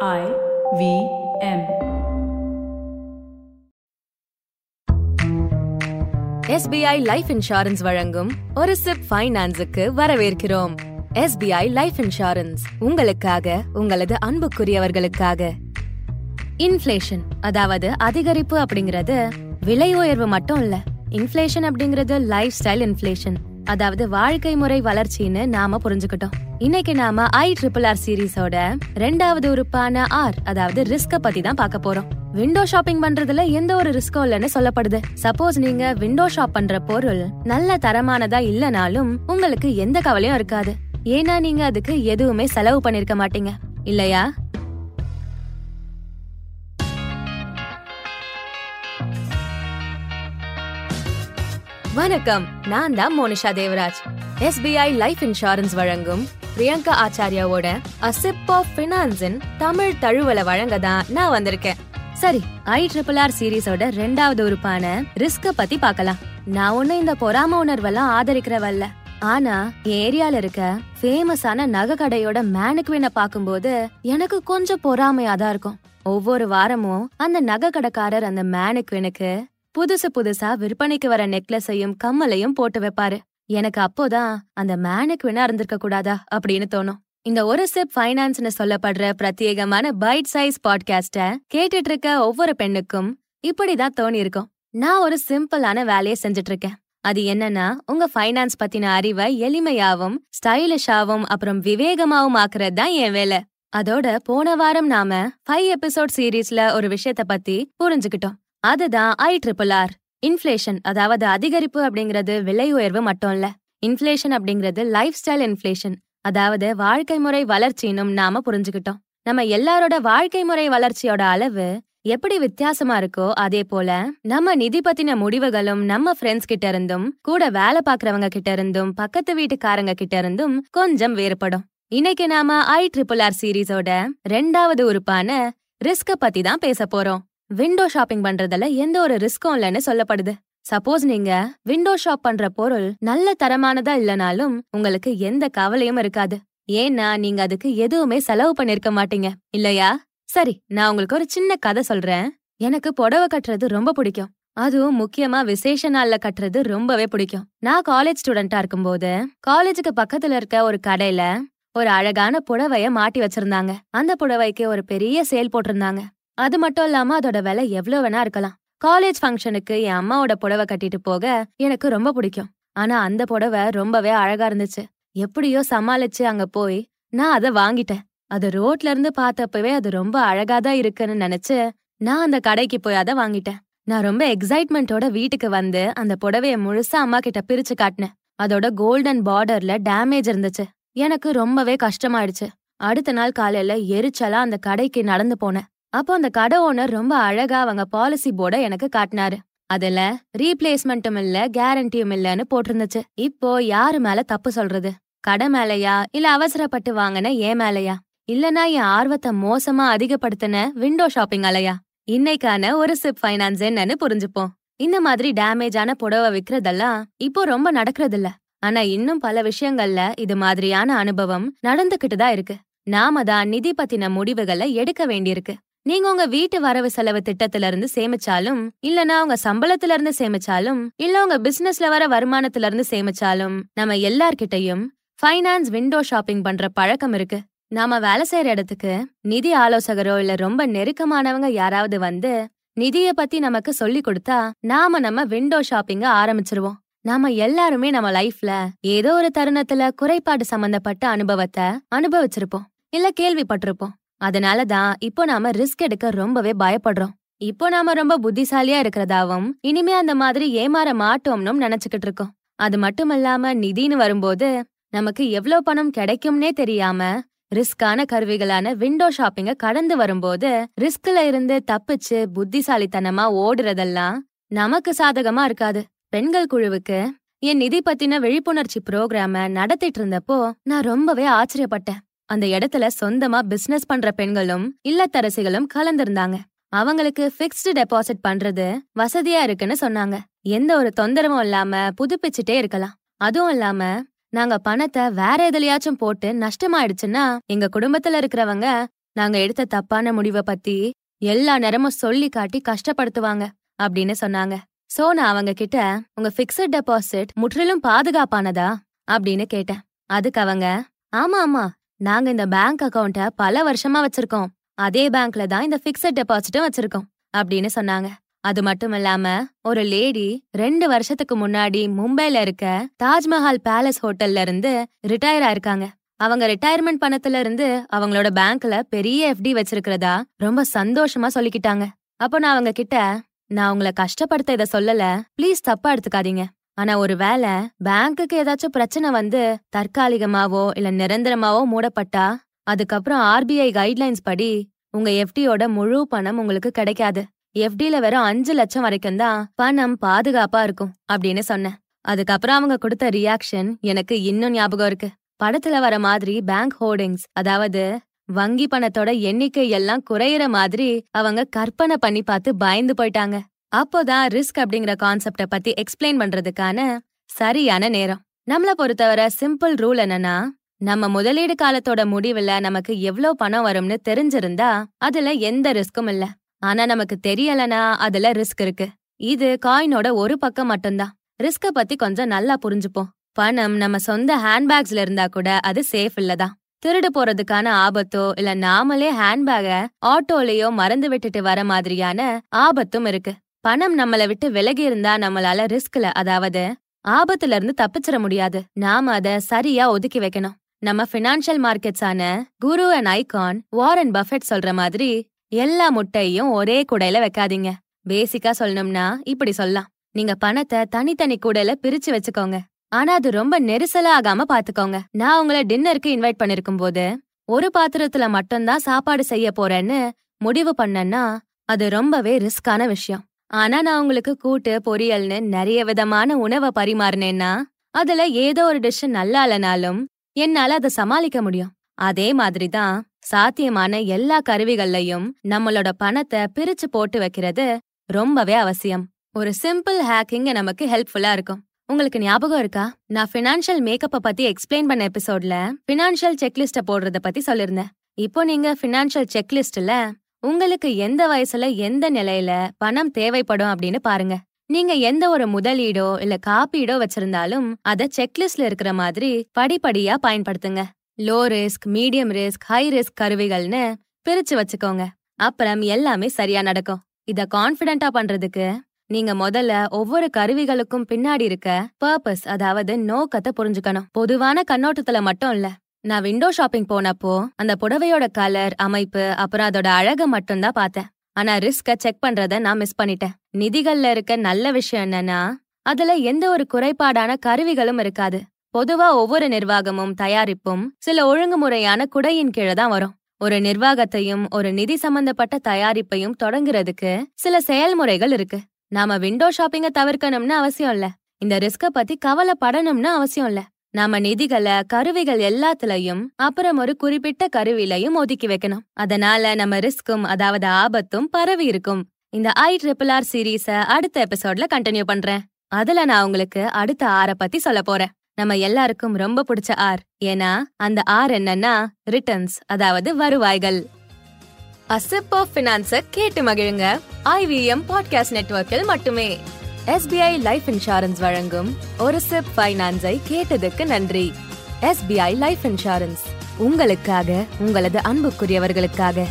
SBI Life Insurance வழங்கும் ஒரு chip ஃபைனான்ஸுக்கு வரவேற்கிறோம். SBI Life Insurance உங்களுக்காக, உங்களது அன்புக்குரியவர்களுக்காக. இன்ஃப்ளேஷன், அதாவது அதிகரிப்பு அப்படிங்கிறது விலை உயர்வு மட்டும் இல்ல. இன்ஃப்ளேஷன் அப்படிங்கிறது லைஃப் ஸ்டைல் இன்ஃப்ளேஷன், அதாவது வாழ்க்கை முறை வளர்ச்சின்னு நாம புரிஞ்சுக்கிட்டோம். இன்னைக்கு நாம IRRR சீரிஸோட 2வது உறுப்பான R, அதாவது ரிஸ்க பத்தி தான் பாக்க போறோம். விண்டோ ஷாப்பிங் பண்றதுல எந்த ஒரு ரிஸ்கும் இல்லன்னு சொல்லப்படுது. சப்போஸ் நீங்க விண்டோ ஷாப் பண்ற பொருள் நல்ல தரமானதா இல்லனாலும் உங்களுக்கு எந்த கவலையும் இருக்காது. ஏன்னா நீங்க அதுக்கு எதுவுமே செலவு பண்ணிருக்க மாட்டீங்க, இல்லையா? வணக்கம், நான் தான் Monisha Devaraj. SBI life insurance வழங்கும் Priyanka ஆச்சாரியாவோட A Sip of Financeன் Tamil தழுவலை வழங்க தான் நான் வந்திருக்கேன். சரி, IRRR சீரிஸோட 2வது உறுப்பான ரிஸ்க பத்தி பார்க்கலாம். நான் ஒன்னும் இந்த பொறாம உணர்வெல்லாம் ஆதரிக்கிறவல்ல. ஆனா ஏரியால இருக்க ஃபேமஸான நகை கடையோட மேனுக்குவின பாக்கும்போது எனக்கு கொஞ்சம் பொறாமையாதான் இருக்கும். ஒவ்வொரு வாரமும் அந்த நகை கடைக்காரர் அந்த மேனுக்குவினுக்கு புதுசு புதுசா விற்பனைக்கு வர நெக்லஸையும் கம்மலையும் போட்டு வைப்பாரு. எனக்கு அப்போதான் அந்த மேனுக்கு வேணா இருந்திருக்க கூடாதா அப்படின்னு தோணும். இந்த ஒரு சிப் ஃபைனான்ஸ்னு சொல்லப்படுற பிரத்யேகமான பைட் சைஸ் பாட்காஸ்ட கேட்டுட்டு இருக்க ஒவ்வொரு பெண்ணுக்கும் இப்படிதான் தோணி இருக்கும். நான் ஒரு சிம்பிளான வேலையை செஞ்சுட்டு இருக்கேன். அது என்னன்னா, உங்க ஃபைனான்ஸ் பத்தின அறிவை எளிமையாவும் ஸ்டைலிஷாவும் அப்புறம் விவேகமாவும் ஆக்குறது தான் என் வேலை. அதோட போன வாரம் நாம 5 எபிசோட் சீரீஸ்ல ஒரு விஷயத்த பத்தி புரிஞ்சுக்கிட்டோம். அதுதான் IRRR. இன்ஃப்ளேஷன், அதாவது அதிகரிப்பு அப்படிங்கிறது விலை உயர்வு மட்டும் இல்ல. இன்ஃப்ளேஷன் அப்படிங்கிறது லைஃப் ஸ்டைல் இன்ஃப்ளேஷன், அதாவது வாழ்க்கை முறை வளர்ச்சினும் நாம புரிஞ்சுக்கிட்டோம். நம்ம எல்லாரோட வாழ்க்கை முறை வளர்ச்சியோட அளவு எப்படி வித்தியாசமா இருக்கோ அதே போல நம்ம நிதி பத்தின முடிவுகளும் நம்ம ஃப்ரெண்ட்ஸ் கிட்ட இருந்தும், கூட வேலை பாக்குறவங்க கிட்ட இருந்தும், பக்கத்து வீட்டுக்காரங்க கிட்ட இருந்தும் கொஞ்சம் வேறுபடும். இன்னைக்கு நாம IRRR சீரீஸோட 2வது உறுப்பான ரிஸ்க பத்தி தான் பேச போறோம். விண்டோ ஷாப்பிங் பண்றதுல எந்த ஒரு ரிஸ்கும் இல்லன்னு சொல்லப்படுது. சப்போஸ் நீங்க விண்டோ ஷாப் பண்ற பொருள் நல்ல தரமானதா இல்லனாலும் உங்களுக்கு எந்த கவலையும் இருக்காது. ஏன்னா நீங்க அதுக்கு எதுவுமே செலவு பண்ணிருக்க மாட்டீங்க, இல்லையா? சரி, நான் உங்களுக்கு ஒரு சின்ன கதை சொல்றேன். எனக்கு புடவை கட்டுறது ரொம்ப பிடிக்கும். அதுவும் முக்கியமா விசேஷ நாள்ல கட்டுறது ரொம்பவே பிடிக்கும். நான் காலேஜ் ஸ்டூடெண்டா இருக்கும்போது காலேஜுக்கு பக்கத்துல இருக்க ஒரு கடையில ஒரு அழகான புடவைய மாட்டி வச்சிருந்தாங்க. அந்த புடவைக்கு ஒரு பெரிய சேல் போட்டிருந்தாங்க. அது மட்டும் இல்லாம அதோட விலை எவ்வளவு வேணா இருக்கலாம். காலேஜ் ஃபங்க்ஷனுக்கு என் அம்மாவோட புடவை கட்டிட்டு போக எனக்கு ரொம்ப பிடிக்கும். ஆனா அந்த புடவை ரொம்பவே அழகா இருந்துச்சு. எப்படியோ சமாளிச்சு அங்க போய் நான் அதை வாங்கிட்டேன். அது ரோட்ல இருந்து பார்த்தப்பவே அது ரொம்ப அழகாதான் இருக்குன்னு நினைச்சு நான் அந்த கடைக்கு போய் அதை வாங்கிட்டேன். நான் ரொம்ப எக்ஸைட்மெண்டோட வீட்டுக்கு வந்து அந்த புடவைய முழுசா அம்மா கிட்ட பிரிச்சு காட்டினேன். அதோட கோல்டன் பார்டர்ல டேமேஜ் இருந்துச்சு. எனக்கு ரொம்பவே கஷ்டமாயிடுச்சு. அடுத்த நாள் காலையில எரிச்சலா அந்த கடைக்கு நடந்து போனேன். அப்போ அந்த கடை ஓனர் ரொம்ப அழகா அவங்க பாலிசி போர்டை எனக்கு காட்டினாரு. அதுல ரீப்ளேஸ்மெண்ட்டும் இல்ல, கேரண்டியும் இல்லன்னு போட்டிருந்துச்சு. இப்போ யாரு மேல தப்பு சொல்றது? கடை மேலையா, இல்ல அவசரப்பட்டு வாங்கின ஏன் மேலையா, இல்லனா என் ஆர்வத்தை மோசமா அதிகப்படுத்தின விண்டோ ஷாப்பிங் அலையா? இன்னைக்கான ஒரு சிப் ஃபைனான்ஸ் என்னன்னு புரிஞ்சுப்போம். இந்த மாதிரி டேமேஜான புடவை விக்கிறதெல்லாம் இப்போ ரொம்ப நடக்கிறது இல்ல. ஆனா இன்னும் பல விஷயங்கள்ல இது மாதிரியான அனுபவம் நடந்துகிட்டுதான் இருக்கு. நாம தான் நிதி பத்தின முடிவுகளை எடுக்க வேண்டியிருக்கு. நீங்க உங்க வீட்டு வரவு செலவு திட்டத்துல இருந்து சேமிச்சாலும், இல்லனா உங்க சம்பளத்துல இருந்து சேமிச்சாலும், இல்ல உங்க பிசினஸ்ல வர வருமானத்துல இருந்து சேமிச்சாலும், நம்ம எல்லார்கிட்டையும் ஃபைனான்ஸ் விண்டோ ஷாப்பிங் பண்ற பழக்கம் இருக்கு. நாம வேலை செய்யற இடத்துக்கு நிதி ஆலோசகரோ இல்ல ரொம்ப நெருக்கமானவங்க யாராவது வந்து நிதிய பத்தி நமக்கு சொல்லி கொடுத்தா நம்ம விண்டோ ஷாப்பிங்க ஆரம்பிச்சிருவோம். நாம எல்லாருமே நம்ம லைஃப்ல ஏதோ ஒரு தருணத்துல குறைபாடு சம்பந்தப்பட்ட அனுபவத்தை அனுபவிச்சிருப்போம், இல்ல கேள்விப்பட்டிருப்போம். அதனாலதான் இப்போ நாம ரிஸ்க் எடுக்க ரொம்பவே பயப்படுறோம். இப்போ நாம ரொம்ப புத்திசாலியா இருக்கிறதாவும் இனிமே அந்த மாதிரி ஏமாற மாட்டோம்னு நினைச்சுக்கிட்டு இருக்கோம். அது மட்டும் இல்லாம நிதின்னு வரும்போது நமக்கு எவ்வளவு பணம் கிடைக்கும்னே தெரியாம ரிஸ்கான கருவிகளான விண்டோ ஷாப்பிங்க கடந்து வரும்போது ரிஸ்க்ல இருந்து தப்பிச்சு புத்திசாலித்தனமா ஓடுறதெல்லாம் நமக்கு சாதகமா இருக்காது. பெண்கள் குழுவுக்கு என் நிதி பத்தின விழிப்புணர்ச்சி ப்ரோக்ராம நடத்திட்டு இருந்தப்போ நான் ரொம்பவே ஆச்சரியப்பட்டேன். அந்த இடத்துல சொந்தமா பிசினஸ் பண்ற பெண்களும் இல்லத்தரசிகளும் கலந்திருந்தாங்க. அவங்களுக்கு ஃபிக்ஸ்டு டெபாசிட் பண்றது வசதியா இருக்குன்னு சொன்னாங்க. எந்த ஒரு தொந்தரவும் இல்லாம புதுப்பிச்சுட்டே இருக்கலாம். அதுவும் இல்லாம நாங்க பணத்தை வேற எதுலயாச்சும் போட்டு நஷ்டமாயிடுச்சுன்னா எங்க குடும்பத்துல இருக்கிறவங்க நாங்க எடுத்த தப்பான முடிவை பத்தி எல்லா நேரமும் சொல்லி காட்டி கஷ்டப்படுத்துவாங்க அப்படின்னு சொன்னாங்க. சோ நான் அவங்க கிட்ட, உங்க பிக்ஸட் டெபாசிட் முற்றிலும் பாதுகாப்பானதா அப்படின்னு கேட்டேன். அதுக்கு அவங்க, ஆமா ஆமா, நாங்க இந்த பேங்க் அக்கௌண்ட பல வருஷமா வச்சிருக்கோம், அதே பேங்க்ல தான் இந்த பிக்ஸட் டெபாசிட்டும் வச்சிருக்கோம் அப்படின்னு சொன்னாங்க. அது மட்டும் இல்லாம ஒரு லேடி 2 வருஷத்துக்கு முன்னாடி மும்பைல இருக்க தாஜ்மஹால் பேலஸ் ஹோட்டல்ல இருந்து ரிட்டையர் ஆயிருக்காங்க. அவங்க ரிட்டையர்மெண்ட் பணத்துல இருந்து அவங்களோட பேங்க்ல பெரிய எஃப்டி வச்சிருக்கிறதா ரொம்ப சந்தோஷமா சொல்லிக்கிட்டாங்க. அப்போ நான் அவங்க கிட்ட, நான் உங்களை கஷ்டப்படுத்த இதை சொல்லல, ப்ளீஸ் தப்பா எடுத்துக்காதீங்க, ஆனா ஒருவேளை பேங்க்குக்கு ஏதாச்சும் பிரச்சனை வந்து தற்காலிகமாவோ இல்ல நிரந்தரமாவோ மூடப்பட்டா அதுக்கப்புறம் ஆர்பிஐ கைட்லைன்ஸ் படி உங்க எஃப்டியோட முழு பணம் உங்களுக்கு கிடைக்காது. எஃப்டில வெறும் 5 லட்சம் வரைக்கும் தான் பணம் பாதுகாப்பா இருக்கும் அப்படின்னு சொன்னேன். அதுக்கப்புறம் அவங்க கொடுத்த ரியாக்ஷன் எனக்கு இன்னும் ஞாபகம் இருக்கு. படத்துல வர மாதிரி பேங்க் ஹோர்டிங்ஸ், அதாவது வங்கி பணத்தோட எண்ணிக்கை எல்லாம் குறையிற மாதிரி அவங்க கற்பனை பண்ணி பார்த்து பயந்து போயிட்டாங்க. அப்போதான் ரிஸ்க் அப்படிங்கிற கான்செப்ட பத்தி எக்ஸ்பிளைன் பண்றதுக்கான சரியான நேரம். நம்மள பொறுத்தவரை சிம்பிள் ரூல் என்னன்னா, நம்ம முதலீடு காலத்தோட முடிவுல நமக்கு எவ்வளவு பணம் வரும்னு தெரிஞ்சிருந்தா அதுல எந்த ரிஸ்க்கும் இல்ல. ஆனா நமக்கு தெரியலனா அதுல ரிஸ்க் இருக்கு. இது காயினோட ஒரு பக்கம் மட்டும்தான். ரிஸ்க பத்தி கொஞ்சம் நல்லா புரிஞ்சுப்போம். பணம் நம்ம சொந்த ஹேண்ட்பேக்ஸ்ல இருந்தா கூட அது சேஃப் இல்லதான். திருடு போறதுக்கான ஆபத்தோ இல்ல நாமளே ஹேண்ட்பேக ஆட்டோலயோ மறந்து விட்டுட்டு வர மாதிரியான ஆபத்தும் இருக்கு. பணம் நம்மளை விட்டு விலகி இருந்தா நம்மளால ரிஸ்க்ல, அதாவது ஆபத்துல இருந்து தப்பிச்சிட முடியாது. நாம அதை சரியா ஒதுக்கி வைக்கணும். நம்ம பினான்சியல் மார்க்கெட்ஸான குரு அண்ட் ஐகான் வாரன் பஃபெட் சொல்ற மாதிரி எல்லா முட்டையும் ஒரே கூடையில வைக்காதீங்க. பேசிக்கா சொல்லணும்னா இப்படி சொல்லலாம், நீங்க பணத்தை தனித்தனி கூடையில பிரிச்சு வச்சுக்கோங்க, ஆனா அது ரொம்ப நெரிசலா ஆகாம பாத்துக்கோங்க. நான் உங்களை டின்னருக்கு இன்வைட் பண்ணிருக்கும் போது ஒரு பாத்திரத்துல மட்டும்தான் சாப்பாடு செய்ய போறேன்னு முடிவு பண்ணேன்னா அது ரொம்பவே ரிஸ்கான விஷயம். ஆனா நான் உங்களுக்கு கூட்டு பொரியல்னு நிறைய விதமான உணவை பரிமாறினேன்னா அதுல ஏதோ ஒரு டிஷ் நல்லா இல்லைனாலும் என்னால அதை சமாளிக்க முடியும். அதே மாதிரிதான் சாத்தியமான எல்லா கருவிகள்லையும் நம்மளோட பணத்தை பிரிச்சு போட்டு வைக்கிறது ரொம்பவே அவசியம். ஒரு சிம்பிள் ஹேக்கிங்க நமக்கு ஹெல்ப்ஃபுல்லா இருக்கும். உங்களுக்கு ஞாபகம் இருக்கா, நான் பினான்சியல் மேக்கப்ப பத்தி எக்ஸ்பிளைன் பண்ண எபிசோட்ல பினான்சியல் செக்லிஸ்ட போடுறத பத்தி சொல்லிருந்தேன். இப்போ நீங்க பினான்சியல் செக்லிஸ்ட்ல உங்களுக்கு எந்த வயசுல எந்த நிலையில பணம் தேவைப்படும் அப்படின்னு பாருங்க. நீங்க எந்த ஒரு முதலீடோ இல்ல காப்பீடோ வச்சிருந்தாலும் அத செக்லிஸ்ட்ல இருக்கிற மாதிரி படிப்படியா பயன்படுத்துங்க. Low risk, medium risk, high risk கருவிகள்னு பிரிச்சு வச்சுக்கோங்க. அப்புறம் எல்லாமே சரியா நடக்கும். இத கான்ஃபிடென்டா பண்றதுக்கு நீங்க முதல்ல ஒவ்வொரு கருவிகளுக்கும் பின்னாடி இருக்க பர்பஸ், அதாவது நோக்கத்தை புரிஞ்சுக்கணும். பொதுவான கண்ணோட்டத்துல மட்டும் இல்ல. நான் விண்டோ ஷாப்பிங் போனப்போ அந்த புடவையோட கலர், அமைப்பு, அப்புறம் அதோட அழகை மட்டும்தான் பார்த்தேன். ஆனா ரிஸ்க செக் பண்றத நான் மிஸ் பண்ணிட்டேன். நிதிகள்ல இருக்க நல்ல விஷயம் என்னன்னா அதுல எந்த ஒரு குறைபாடான கருவிகளும் இருக்காது. பொதுவா ஒவ்வொரு நிர்வாகமும் தயாரிப்பும் சில ஒழுங்குமுறையான குடையின் கீழே தான் வரும். ஒரு நிர்வாகத்தையும் ஒரு நிதி சம்பந்தப்பட்ட தயாரிப்பையும் தொடங்குறதுக்கு சில செயல்முறைகள் இருக்கு. நாம விண்டோ ஷாப்பிங்க தவிர்க்கணும்னு அவசியம் இல்ல, இந்த ரிஸ்க பத்தி கவலைப்படணும்னு அவசியம் இல்ல. நாம நிதிகளை கருவிகள் எல்லாத்துலயும் அப்புறம் ஒரு குறிப்பிட்ட கருவிலையும் ஒதுக்கி வைக்கணும். அதனால நம்ம ரிஸ்கும், அதாவது ஆபத்தும் பரவி இருக்கும். இந்த IRR சீரீஸ அடுத்த எபிசோட்ல கண்டினியூ பண்றேன். அதுல நான் உங்களுக்கு அடுத்த R பத்தி சொல்ல போறேன். நம்ம எல்லாருக்கும் ரொம்ப பிடிச்ச R, ஏன்னா அந்த R என்னன்னா ரிட்டர்ன்ஸ், அதாவது வருவாய்கள். A Sip of Finance கேட்டு மகிழுங்க, IVM பாட்காஸ்ட் நெட்வொர்க்கில் மட்டுமே. SBI Life Insurance வழங்கும் ஒரு சிப் ஃபைனான்ஸை கேட்டதுக்கு நன்றி. SBI Life Insurance, உங்களுக்காக, உங்களது அன்புக்குரியவர்களுக்காக.